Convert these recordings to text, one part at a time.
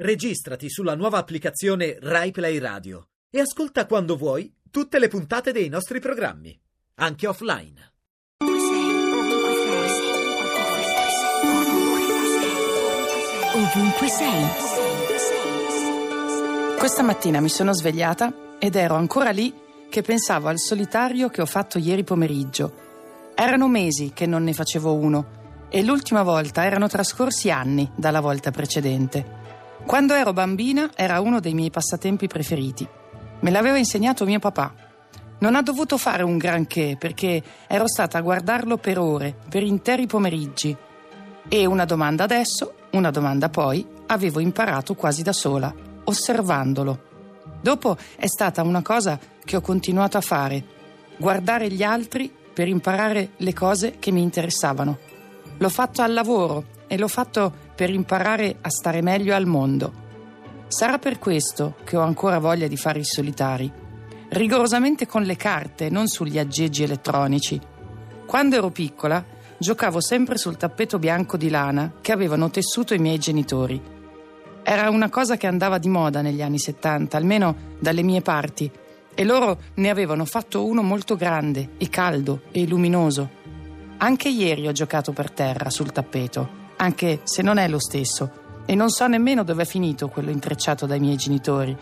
Registrati sulla nuova applicazione Rai Play Radio e ascolta quando vuoi tutte le puntate dei nostri programmi, anche offline. Ovunque sei. Questa mattina mi sono svegliata ed ero ancora lì che pensavo al solitario che ho fatto ieri pomeriggio. Erano mesi che non ne facevo uno e l'ultima volta erano trascorsi anni dalla volta precedente. Quando ero bambina era uno dei miei passatempi preferiti. Me l'aveva insegnato mio papà. Non ha dovuto fare un granché perché ero stata a guardarlo per ore, per interi pomeriggi. E una domanda adesso, una domanda poi, avevo imparato quasi da sola, osservandolo. Dopo è stata una cosa che ho continuato a fare, guardare gli altri per imparare le cose che mi interessavano. L'ho fatto al lavoro e l'ho fatto per imparare a stare meglio al mondo. Sarà per questo che ho ancora voglia di fare i solitari, rigorosamente con le carte, non sugli aggeggi elettronici. Quando ero piccola, giocavo sempre sul tappeto bianco di lana che avevano tessuto i miei genitori. Era una cosa che andava di moda negli anni 70, almeno dalle mie parti, e loro ne avevano fatto uno molto grande e caldo e luminoso. Anche ieri ho giocato per terra sul tappeto, anche se non è lo stesso, e non so nemmeno dove è finito quello intrecciato dai miei genitori.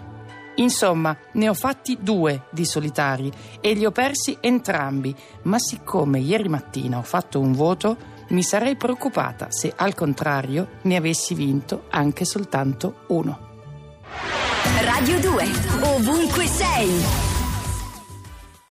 Insomma, ne ho fatti 2 di solitari e li ho persi entrambi, ma siccome ieri mattina ho fatto un voto, mi sarei preoccupata se al contrario ne avessi vinto anche soltanto uno. Radio 2, ovunque sei.